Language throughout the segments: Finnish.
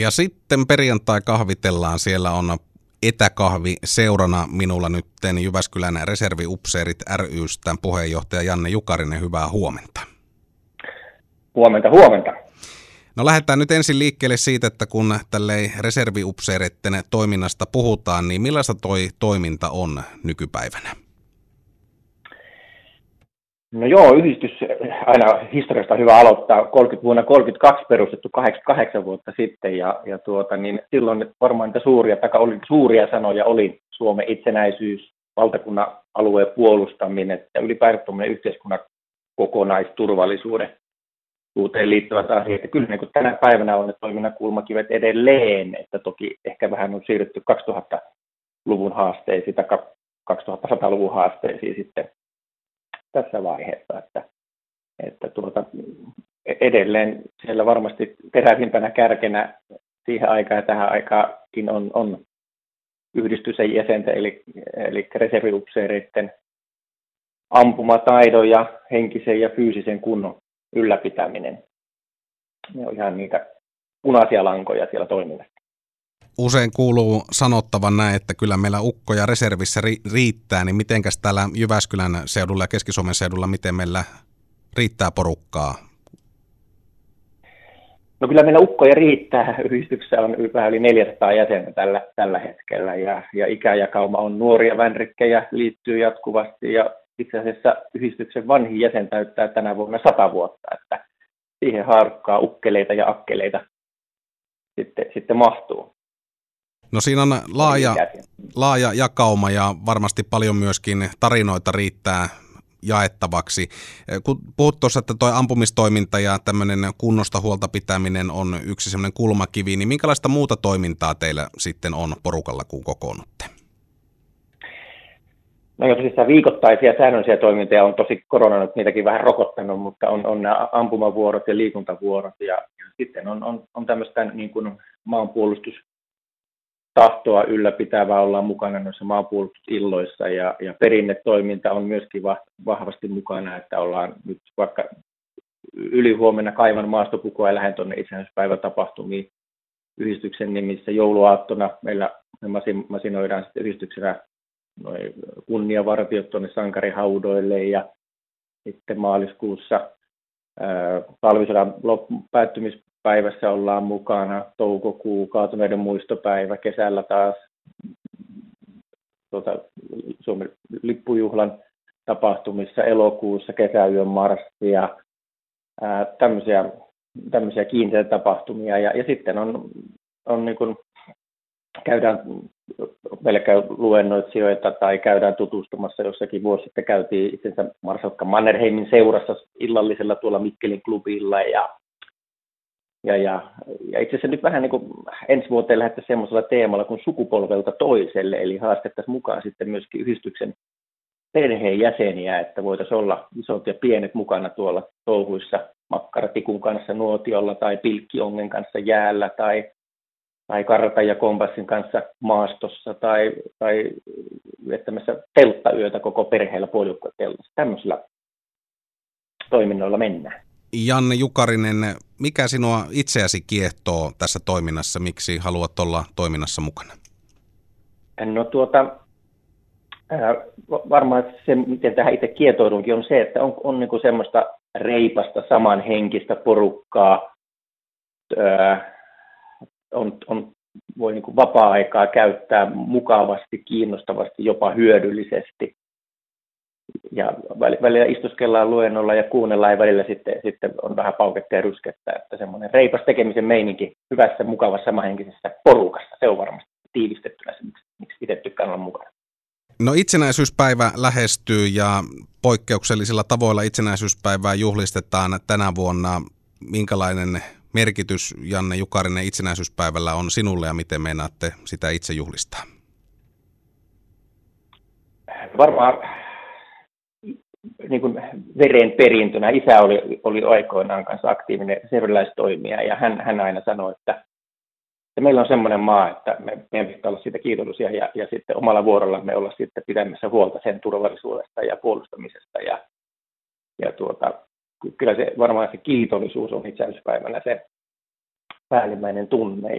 Ja sitten perjantai kahvitellaan, siellä on etäkahvi seurana minulla nyt Jyväskylän reserviupseerit ry:stä puheenjohtaja Janne Jukarainen, hyvää huomenta. Huomenta, huomenta. No lähdetään nyt ensin liikkeelle siitä, että kun tälleen reserviupseereiden toiminnasta puhutaan, niin millaista toi toiminta on nykypäivänä? No joo, yhdistys, aina historiasta hyvä aloittaa, vuonna 1932 perustettu 88 vuotta sitten, ja silloin varmaan niitä suuria sanoja oli Suomen itsenäisyys, valtakunnan alueen puolustaminen ja ylipäätään yhteiskunnan kokonaisturvallisuuden uuteen liittyvät asiat. Ja kyllä niin kuin tänä päivänä on ne toiminnan kulmakivet edelleen, että toki ehkä vähän on siirrytty 2000-luvun haasteisiin tai 2100-luvun haasteisiin sitten tässä vaiheessa, että edelleen siellä varmasti terävimpänä kärkenä siihen aikaan ja tähän aikaankin on yhdistyksen jäsenten eli reserviupseereiden ampumataidon ja henkisen ja fyysisen kunnon ylläpitäminen. Ne on ihan niitä punaisia lankoja siellä toiminnassa. Usein kuuluu sanottavan näin, että kyllä meillä ukkoja reservissä riittää, niin mitenkäs täällä Jyväskylän seudulla ja Keski-Suomen seudulla, miten meillä riittää porukkaa? No kyllä meillä ukkoja riittää. Yhdistyksessä on vähän yli 400 jäsentä tällä hetkellä ja ikäjakauma on nuoria vänrikkejä, liittyy jatkuvasti ja itse asiassa yhdistyksen vanhin jäsen täyttää tänä vuonna 100 vuotta, että siihen haarukkaa ukkeleita ja akkeleita sitten mahtuu. No siinä on laaja jakauma ja varmasti paljon myöskin tarinoita riittää jaettavaksi. Kun puhut tuossa, että tuo ampumistoiminta ja tämmöinen kunnosta huolta pitäminen on yksi semmoinen kulmakivi, niin minkälaista muuta toimintaa teillä sitten on porukalla, kun kokoonnutte? No jos siis viikoittaisia säännöllisiä toimintoja on tosi korona nyt niitäkin vähän rokottanut, mutta on nämä ampumavuorot ja liikuntavuorot ja sitten on tämmöistä niin kuin maanpuolustustahtoa ylläpitävää, ollaan mukana noissa maanpuolustusilloissa ja perinnetoiminta on myöskin vahvasti mukana, että ollaan nyt vaikka ylihuomenna kaivan maastopukua ja lähden tuonne itsenäisyyspäivätapahtumiin yhdistyksen nimissä jouluaattona. Meillä masinoidaan sitten yhdistyksenä noin kunniavartiot tuonne sankarihaudoille ja sitten maaliskuussa talvisodan päättymispäivässä ollaan mukana, toukokuu, kaatuneiden muistopäivä, kesällä taas Suomen lippujuhlan tapahtumissa, elokuussa kesäyön marssi ja tämmöisiä kiinteitä tapahtumia ja sitten on niin kuin meillä käy luennoitsijoita tai käydään tutustumassa. Jossakin vuosi sitten käytiin itsensä marsalkka Mannerheimin seurassa illallisella tuolla Mikkelin klubilla. Ja itse asiassa nyt vähän niin kuin ensi vuoteen lähdettäisiin semmoisella teemalla kuin sukupolvelta toiselle, eli haastettaisiin mukaan sitten myöskin yhdistyksen perheenjäseniä, että voitaisiin olla isot ja pienet mukana tuolla touhuissa makkaratikun kanssa nuotiolla tai pilkkiongen kanssa jäällä tai kartan ja kompassin kanssa maastossa, tai viettämässä telttayötä koko perheellä puoliukkoteltassa. Tämmöisillä toiminnoilla mennään. Janne Jukarainen, mikä sinua itseäsi kiehtoo tässä toiminnassa? Miksi haluat olla toiminnassa mukana? No varmaan se, miten tähän itse kietoudunkin, on se, että on niin kuin semmoista reipasta, samanhenkistä porukkaa, voi niin kuin vapaa-aikaa käyttää mukavasti, kiinnostavasti, jopa hyödyllisesti. Ja välillä istuskellaan luennolla ja kuunnellaan ja välillä sitten on vähän pauketta ja ryskettä. Että semmoinen reipas tekemisen meininki hyvässä, mukavassa, samanhenkisessä porukassa. Se on varmasti tiivistettynä se, miksi itse tykkään olla mukana. No itsenäisyyspäivä lähestyy ja poikkeuksellisilla tavoilla itsenäisyyspäivää juhlistetaan tänä vuonna. Minkälainen merkitys, Janne Jukarainen, itsenäisyyspäivällä on sinulle ja miten meinaatte sitä itse juhlistaa? Varmaan niin kuin veren perintönä. Isä oli aikoinaan kanssa aktiivinen reserviläistoimija ja hän aina sanoi, että meillä on semmoinen maa, että meidän pitää olla siitä kiitollisia ja sitten omalla vuorollamme olla sitten pitämässä huolta sen turvallisuudesta ja puolustamisesta ja kyllä se varmaan se kiitollisuus on itsenäisyyspäivänä se päällimmäinen tunne.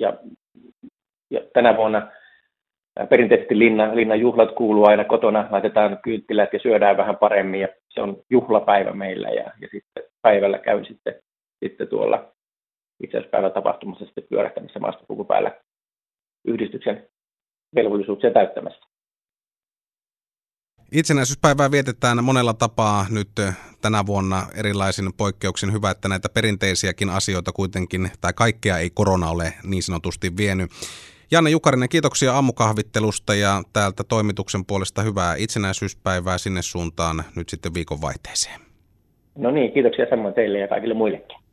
Ja tänä vuonna perinteisesti linnan juhlat kuuluu aina kotona, laitetaan kynttilät ja syödään vähän paremmin, ja se on juhlapäivä meillä, ja sitten päivällä käyn sitten tuolla itse asiassa päivän tapahtumassa sitten pyörähtämässä maastopuku päällä yhdistyksen velvollisuuksia täyttämässä. Itsenäisyyspäivää vietetään monella tapaa nyt tänä vuonna erilaisin poikkeuksin. Hyvä, että näitä perinteisiäkin asioita kuitenkin, tai kaikkea ei korona ole niin sanotusti vienyt. Janne Jukarainen, kiitoksia aamukahvittelusta ja täältä toimituksen puolesta hyvää itsenäisyyspäivää sinne suuntaan nyt sitten viikonvaihteeseen. No niin, kiitoksia samoin teille ja kaikille muillekin.